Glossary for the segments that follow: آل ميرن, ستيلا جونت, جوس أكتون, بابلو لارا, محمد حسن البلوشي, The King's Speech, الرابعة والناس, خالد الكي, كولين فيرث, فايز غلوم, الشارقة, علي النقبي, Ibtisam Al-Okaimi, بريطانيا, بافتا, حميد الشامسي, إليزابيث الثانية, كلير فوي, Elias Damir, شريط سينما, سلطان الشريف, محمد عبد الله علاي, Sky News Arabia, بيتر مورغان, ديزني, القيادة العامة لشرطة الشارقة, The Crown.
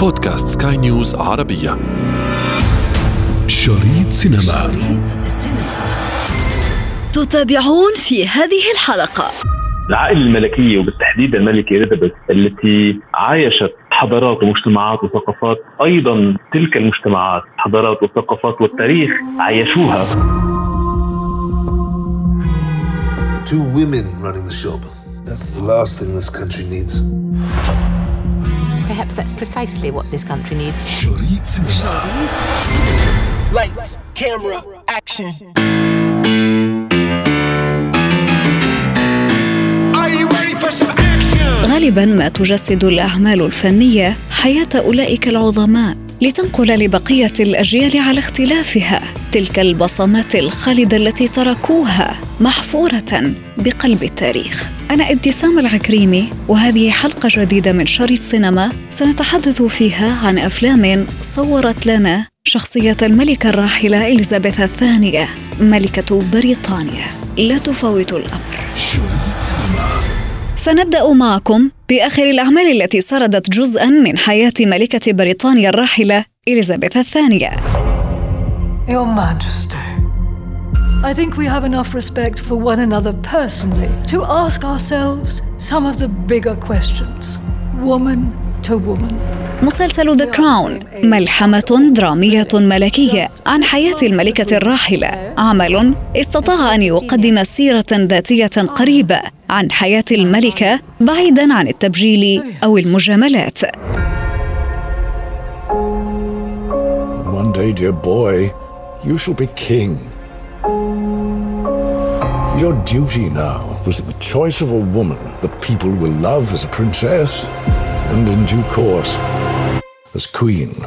بودكاست سكاي نيوز عربية. شريط سينما. تتابعون في هذه الحلقة العائلة الملكية وبالتحديد الملكة إليزابيث التي عايشت حضارات ومجتمعات وثقافات، أيضا تلك المجتمعات حضارات وثقافات والتاريخ عايشوها. Two women running the shop. That's the last thing this country needs. Perhaps that's precisely what this country needs. شريط سينما. Lights, camera, action. غالبا ما تجسد الأعمال الفنية حياة أولئك العظماء لتنقل لبقية الأجيال على اختلافها تلك البصمات الخالدة التي تركوها محفورة بقلب التاريخ. أنا ابتسام العكريمي، وهذه حلقة جديدة من شريط سينما سنتحدث فيها عن أفلام صورت لنا شخصية الملكة الراحلة إليزابيث الثانية ملكة بريطانيا. لا تفوت الأمر. سنبدأ معكم بآخر الأعمال التي سردت جزءاً من حياة ملكة بريطانيا الراحلة إليزابيث الثانية. Your Majesty, I think we have enough respect for one another personally to ask ourselves some of the bigger questions. Woman to woman. مسلسل The Crown ملحمة درامية ملكية عن حياة الملكة الراحلة، عمل استطاع أن يقدم سيرة ذاتية قريبة عن حياة الملكة بعيداً عن التبجيل أو المجاملات. One day, dear boy, you shall be king. Your duty now was the choice of a woman the people will love as a princess and in due course as queen.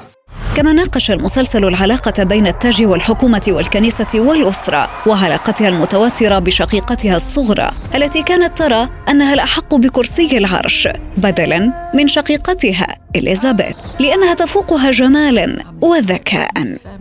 كما ناقش المسلسل العلاقة بين التاج والحكومة والكنيسة والأسرة، وعلاقتها المتوترة بشقيقتها الصغرى التي كانت ترى أنها الأحق بكرسي العرش بدلاً من شقيقتها إليزابيث لأنها تفوقها جمالاً وذكاء.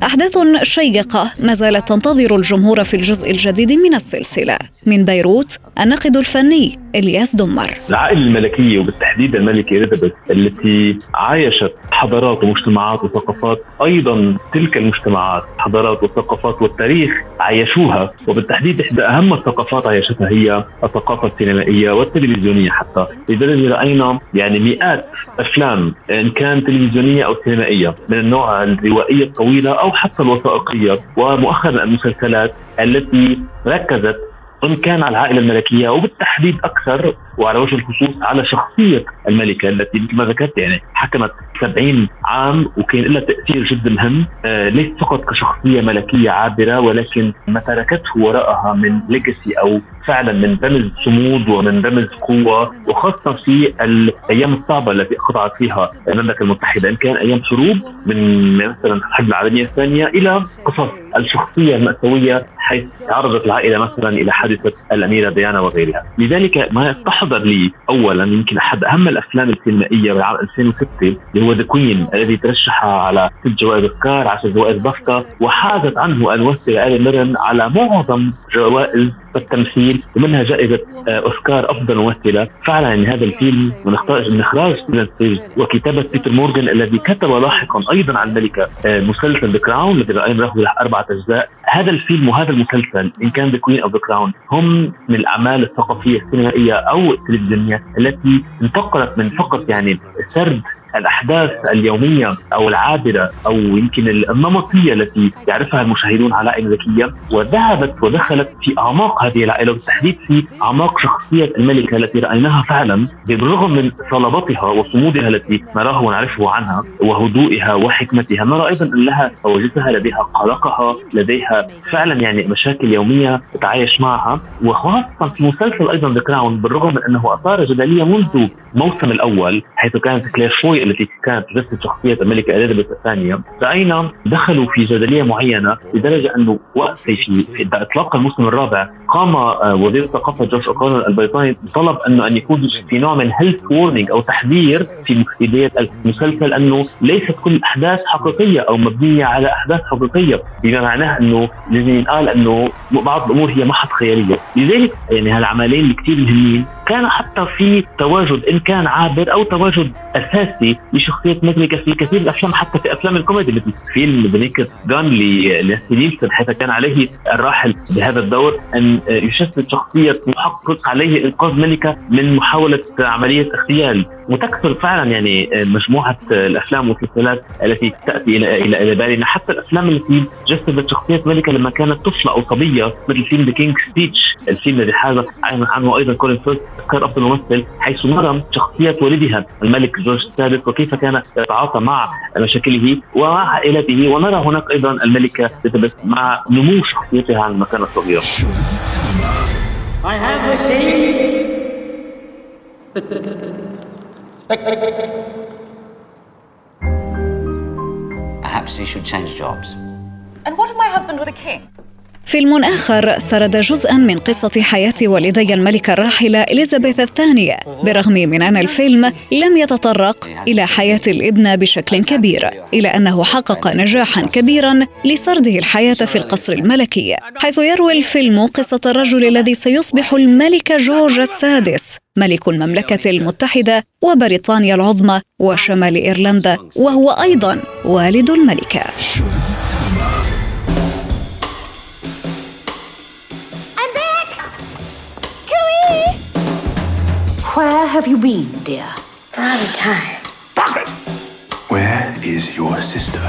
أحداث شيقة ما زالت تنتظر الجمهور في الجزء الجديد من السلسلة. من بيروت الناقد الفني إلياس دمر. العائلة الملكية وبالتحديد الملكة إليزابيث التي عايشت حضارات ومجتمعات وثقافات، أيضا تلك المجتمعات حضارات وثقافات والتاريخ عايشوها، وبالتحديد إحدى أهم الثقافات عايشتها هي الثقافة السينمائية والتلفزيونية، حتى لدرجة رأينا يعني مئات أفلام إن كان تلفزيونية أو سينمائية من النوع الروائية الطويلة أو حتى الوثائقية، ومؤخرا المسلسلات التي ركزت إن كان على العائلة الملكية وبالتحديد أكثر وعلى وجه الخصوص على شخصية الملكة التي مثل ما ذكرت يعني حكمت 70 عام وكان لها تأثير جدا مهم، ليس فقط كشخصية ملكية عابرة ولكن ما تركته وراءها من ليجاسي أو فعلا من رمز صمود ومن رمز قوة، وخاصة في الأيام الصعبة التي خضعت فيها المملكة المتحدة، إن كان أيام حروب من مثلا الحرب العالمية الثانية إلى قصص الشخصية المأساوية حيث تعرضت العائلة مثلا إلى حادثة الأميرة ديانا وغيرها. لذلك ما تحضر لي أولا يمكن أحد أهم الأفلام السينمائية بالعام 2006 اللي هو The Queen الذي ترشح على 6 جوائز أوسكار، 10 جوائز بافتا، وحازت عنه أن وصل آل ميرن على معظم جوائز التمثيل ومنها جائزة أوسكار أفضل ممثلة. فعلا هذا الفيلم من إخراج سبنسر وكتابة بيتر مورغان الذي كتب لاحقا أيضا عن الملكة مسلسل The Crown الذي رأيناه له 4 أجزاء. هذا الفيلم وهذا المسلسل إن كان The Queen أو The Crown هم من الأعمال الثقافية السينمائية أو التلفزيونية التي انتقلت من فقط يعني سرد الأحداث اليومية أو العابرة أو يمكن النمطية التي يعرفها المشاهدون على العائلة الملكية، وذهبت ودخلت في أعماق هذه العائلة وبالتحديد في أعماق شخصية الملكة التي رأيناها فعلا بالرغم من صلابتها وصمودها التي نراه ونعرفه عنها وهدوئها وحكمتها، نرى أيضا أن لها وجدها لديها قلقها، لديها فعلا يعني مشاكل يومية تتعايش معها، وخاصة في مسلسل أيضا The Crown بالرغم من أنه أثار جدلية منذ الموسم الأول حيث كانت كلير فوي التي كانت تجسد شخصية الملكة إليزابيث الثانية، رأينا دخلوا في جدلية معينة لدرجة أنه وقت في إطلاق الموسم الرابع قام وزير الثقافة جوس أكتون البريطاني بطلب أنه أن يكون في نوع من هيلث وورنينج أو تحذير في بداية المسلسل أنه ليست كل الأحداث حقيقية أو مبنية على أحداث حقيقية، بما معناه أنه لازم ينقال أنه بعض الأمور هي محض خيالية. لذلك يعني هالعملين كتير مهمين كان حتى في تواجد إن كان عابر أو تواجد أساسي لشخصية ميغليكا في كثير من الأفلام، حتى في أفلام الكوميدي مثل فيلم بنيكت جان لسيلينسون، حيث كان عليه الراحل بهذا الدور أن يشكل شخصية محقق عليه إنقاذ ملكة من محاولة عملية اغتيال. وتكثر فعلا يعني مجموعة الأفلام والمسلسلات التي تأتي إلى بالنا، حتى الأفلام التي جسدت شخصية ملكة لما كانت طفلة أو صبية، مثل فيلم The King's Speech، الفيلم الذي حاز عنه أيضا كولين فيرث اختار أفضل ممثل، حيث مرم شخصية والدها الملك جورج السادس وكيف كان يتعاطى مع مشاكله ومع عائلته. ونرى هناك أيضا الملكة تتبث مع نمو شخصيتها عن المكان الصغير. I have a shame. Perhaps he should change jobs. And what if my husband were the king? فيلم آخر سرد جزءاً من قصة حياة والدي الملكة الراحلة إليزابيث الثانية، بالرغم من أن الفيلم لم يتطرق إلى حياة الابن بشكل كبير، إلا أنه حقق نجاحاً كبيراً لسرده الحياة في القصر الملكي، حيث يروي الفيلم قصة الرجل الذي سيصبح الملك جورج السادس ملك المملكة المتحدة وبريطانيا العظمى وشمال إيرلندا، وهو أيضاً والد الملكة. Where have you been, dear? I'm tired. Fuck it! Where is your sister?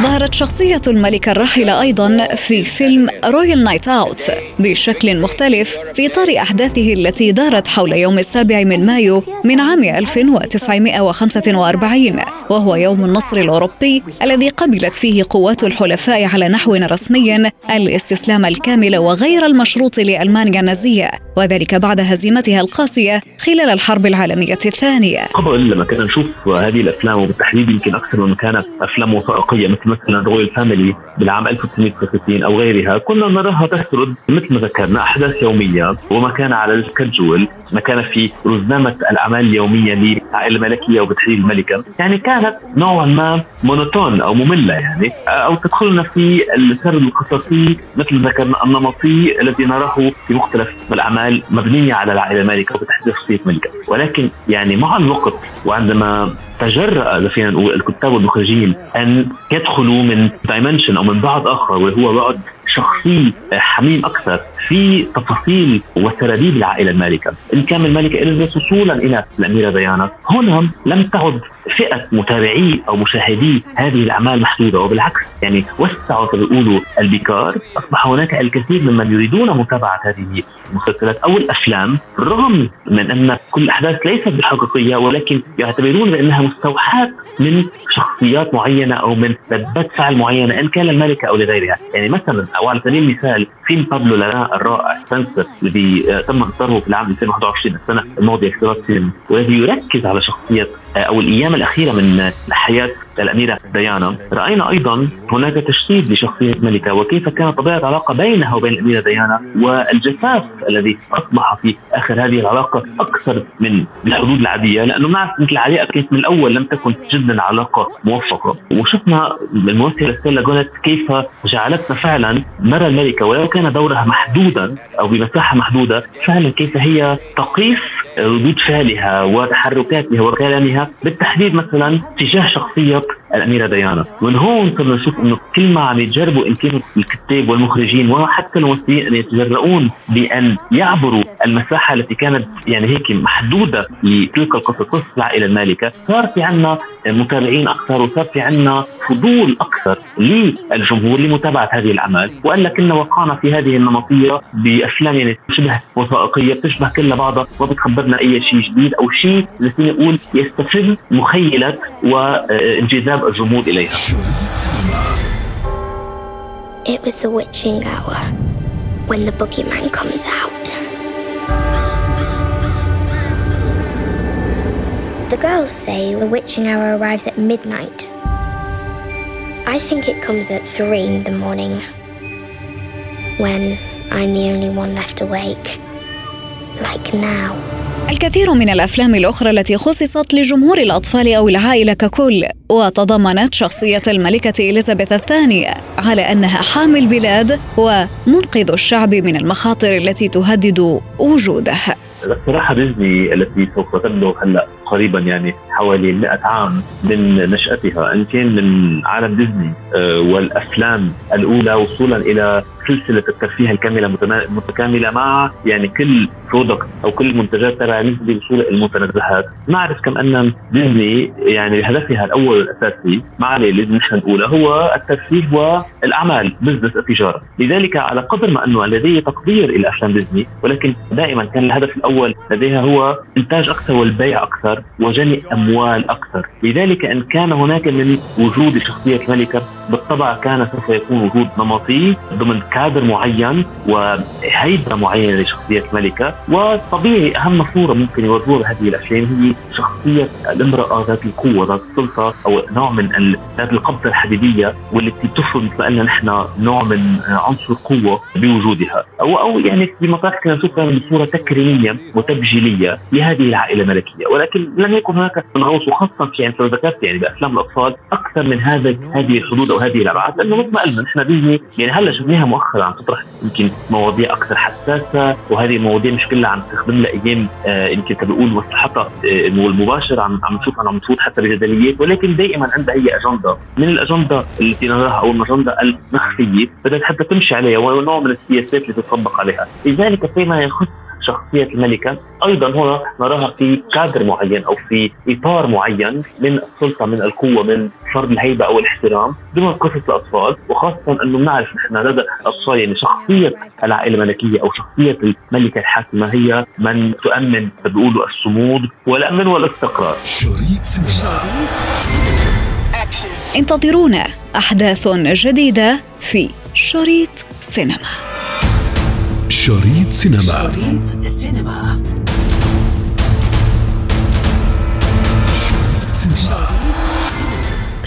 ظهرت شخصية الملكة الراحلة أيضاً في فيلم رويال نايت أوت بشكل مختلف في إطار أحداثه التي دارت حول يوم 7 مايو من عام 1945، وهو يوم النصر الأوروبي الذي قبلت فيه قوات الحلفاء على نحو رسمي الاستسلام الكامل وغير المشروط لألمانيا النازية، وذلك بعد هزيمتها القاسية خلال الحرب العالمية الثانية. قبل لما كنا نشوف هذه الأفلام، وبالتحديد يمكن أكثر من كانت أفلام وثائقية مثلا رويال فاميلي بالعام 1960 أو غيرها، كنا نراها تسرد مثل ما ذكرنا أحداث يومية وما كان على السكجول، ما كان في رزنامة الأعمال اليومية للعائلة الملكية وبتحرير الملكة، يعني كانت نوعا ما مونوتون أو مملة يعني، أو تدخلنا في السرد القصصي مثل ما ذكرنا النمطي الذي نراه في مختلف الأعمال مبنية على العائلة الملكة وبتحرير شخصية الملكة. ولكن يعني مع الوقت، وعندما تجرأ لفينا نقول الكتاب والمخرجين أن يدخلوا من دايمنشن أو من بعض آخر، وهو بعد شخصي حميم أكثر في تفاصيل وسراديب العائلة المالكة، إن كان الملكة إليزابيث وصولا إلى الأميرة ديانا، هنا لم تعد فئة متابعي أو مشاهدي هذه الأعمال محدودة، وبالعكس يعني وسعوا تقولوا البكار، أصبح هناك الكثير ممن يريدون متابعة هذه المسلسلات أو الأفلام، رغم من أن كل الأحداث ليست بالحقيقية، ولكن يعتبرون بأنها مستوحاة من شخصيات معينة أو من ردات فعل معينة إن كان الملكة أو لغيرها. يعني مثلا أو على سبيل المثال فيلم بابلو لارا الرائع سبنسر الذي تم إصداره في العام 2021 السنة الماضية في شريط سينما، والذي يركز على شخصية أو الأيام الأخيرة من حياة الأميرة ديانا. رأينا أيضا هناك تجسيد لشخصية الملكة وكيف كان طبيعة العلاقة بينها وبين الأميرة ديانا، والجفاف الذي أصبح في آخر هذه العلاقة أكثر من الحدود العادية، لأنه نعرف مثل العلاقة كانت من الأول لم تكن جدا علاقة موفقة. وشفنا الممثلة ستيلا جونت كيف جعلتنا فعلا نرى الملكة ولو كان دورها محدودا أو بمساحة محدودة، فعلا كيف هي تقيس ردود فعلها وتحركاتها وكلامها بالتحديد مثلا تجاه شخصية الأميرة ديانا. ومن هون صرنا نشوف إنه كل ما عم يجربوا إن كانوا الكتاب والمخرجين وحتى الممثلين أن يتجرؤون بأن يعبروا المساحة التي كانت يعني هيك محدودة لتلك القصص العائلة المالكة، صار في عنا متابعين أكثر وصار في عنا فضول أكثر للجمهور لمتابعة هذه الأعمال، وإلا كنا وقعنا في هذه النمطية بأفلام يعني شبه وثائقية تشبه كل بعضها وبتخبرنا أي شيء جديد أو شيء الذي نقول يستفز مخيلة وانجذاب الجمهور إليها. It was the witching hour when the boogeyman comes out. The girls say the witching hour arrives at midnight. I think it comes at 3 in the morning when I'm the only one left awake, like now. الكثير من الأفلام الأخرى التي خصصت لجمهور الأطفال أو العائلة ككل، وتضمنت شخصية الملكة إليزابيث الثانية على أنها حامي البلاد ومنقذ الشعب من المخاطر التي تهدد وجوده. الاقتراحة ديزني التي سوف تبلغ هلأ قريبا يعني حوالي 100 عام من نشأتها، إن كان من عالم ديزني والأفلام الأولى وصولا إلى سلسلة الترفيه الكاملة متكاملة مع يعني كل برودكت أو كل منتجات ترى نسبة وصول المتنزهات. نعرف كم أن ديزني يعني هدفها الأول الأساسي مع النشأة الأولى هو الترفيه والأعمال، بزنس، التجارة. لذلك على قدر ما أنه لديه تقدير إلى أفلام ديزني، ولكن دائما كان الهدف الأول لديها هو إنتاج أكثر والبيع أكثر وجني أموال أكثر. لذلك إن كان هناك من وجود شخصية الملكة بالطبع كان سوف يكون وجود نمطي ضمن كادر معين وهيبة معينة لشخصية الملكة. وطبيعي أهم صورة ممكن يوضوها هذه الأفلام هي شخصية الامرأة ذات القوة ذات السلطة أو نوع من ذات القبضة الحديدية، والتي تفرض بأن نحن نوع من عنصر قوة بوجودها أو يعني في مطاف كنا نشوفها بصورة تكريمية وتبجيلية لهذه العائلة الملكية. ولكن لم يكن هناك بالغوص، وخاصة في ذكرت يعني بأفلام الأطفال أكثر من هذه الحدود أو هذه الأبعاد، لأنه مثل ما قلنا نحن ديزني يعني هلا شفناها مؤخرا عم تطرح يمكن مواضيع أكثر حساسة، وهذه المواضيع مش كلها عم تخدم لأيام يمكن تقول مصلحتها والمباشر عم نشوفها عم تفوت حتى بجدليات، ولكن دائما عندها هي أجندة من الأجندة التي نراها أو الأجندة المخفية بدأت حتى تمشي عليها ونوع من السياسات اللي تطبق عليها. لذلك فيما يخص شخصية الملكة أيضا هنا نراها في كادر معين أو في إطار معين من السلطة من القوة من فرض الهيبة أو الاحترام ضمن قصص الأطفال، وخاصة أنه نعرف نحن لدى الأطفال يعني شخصية العائلة الملكية أو شخصية الملكة الحاكمة هي من تؤمن بيقولوا الصمود والأمن والاستقرار. انتظرونا أحداث جديدة في شريط سينما. شريط سينما.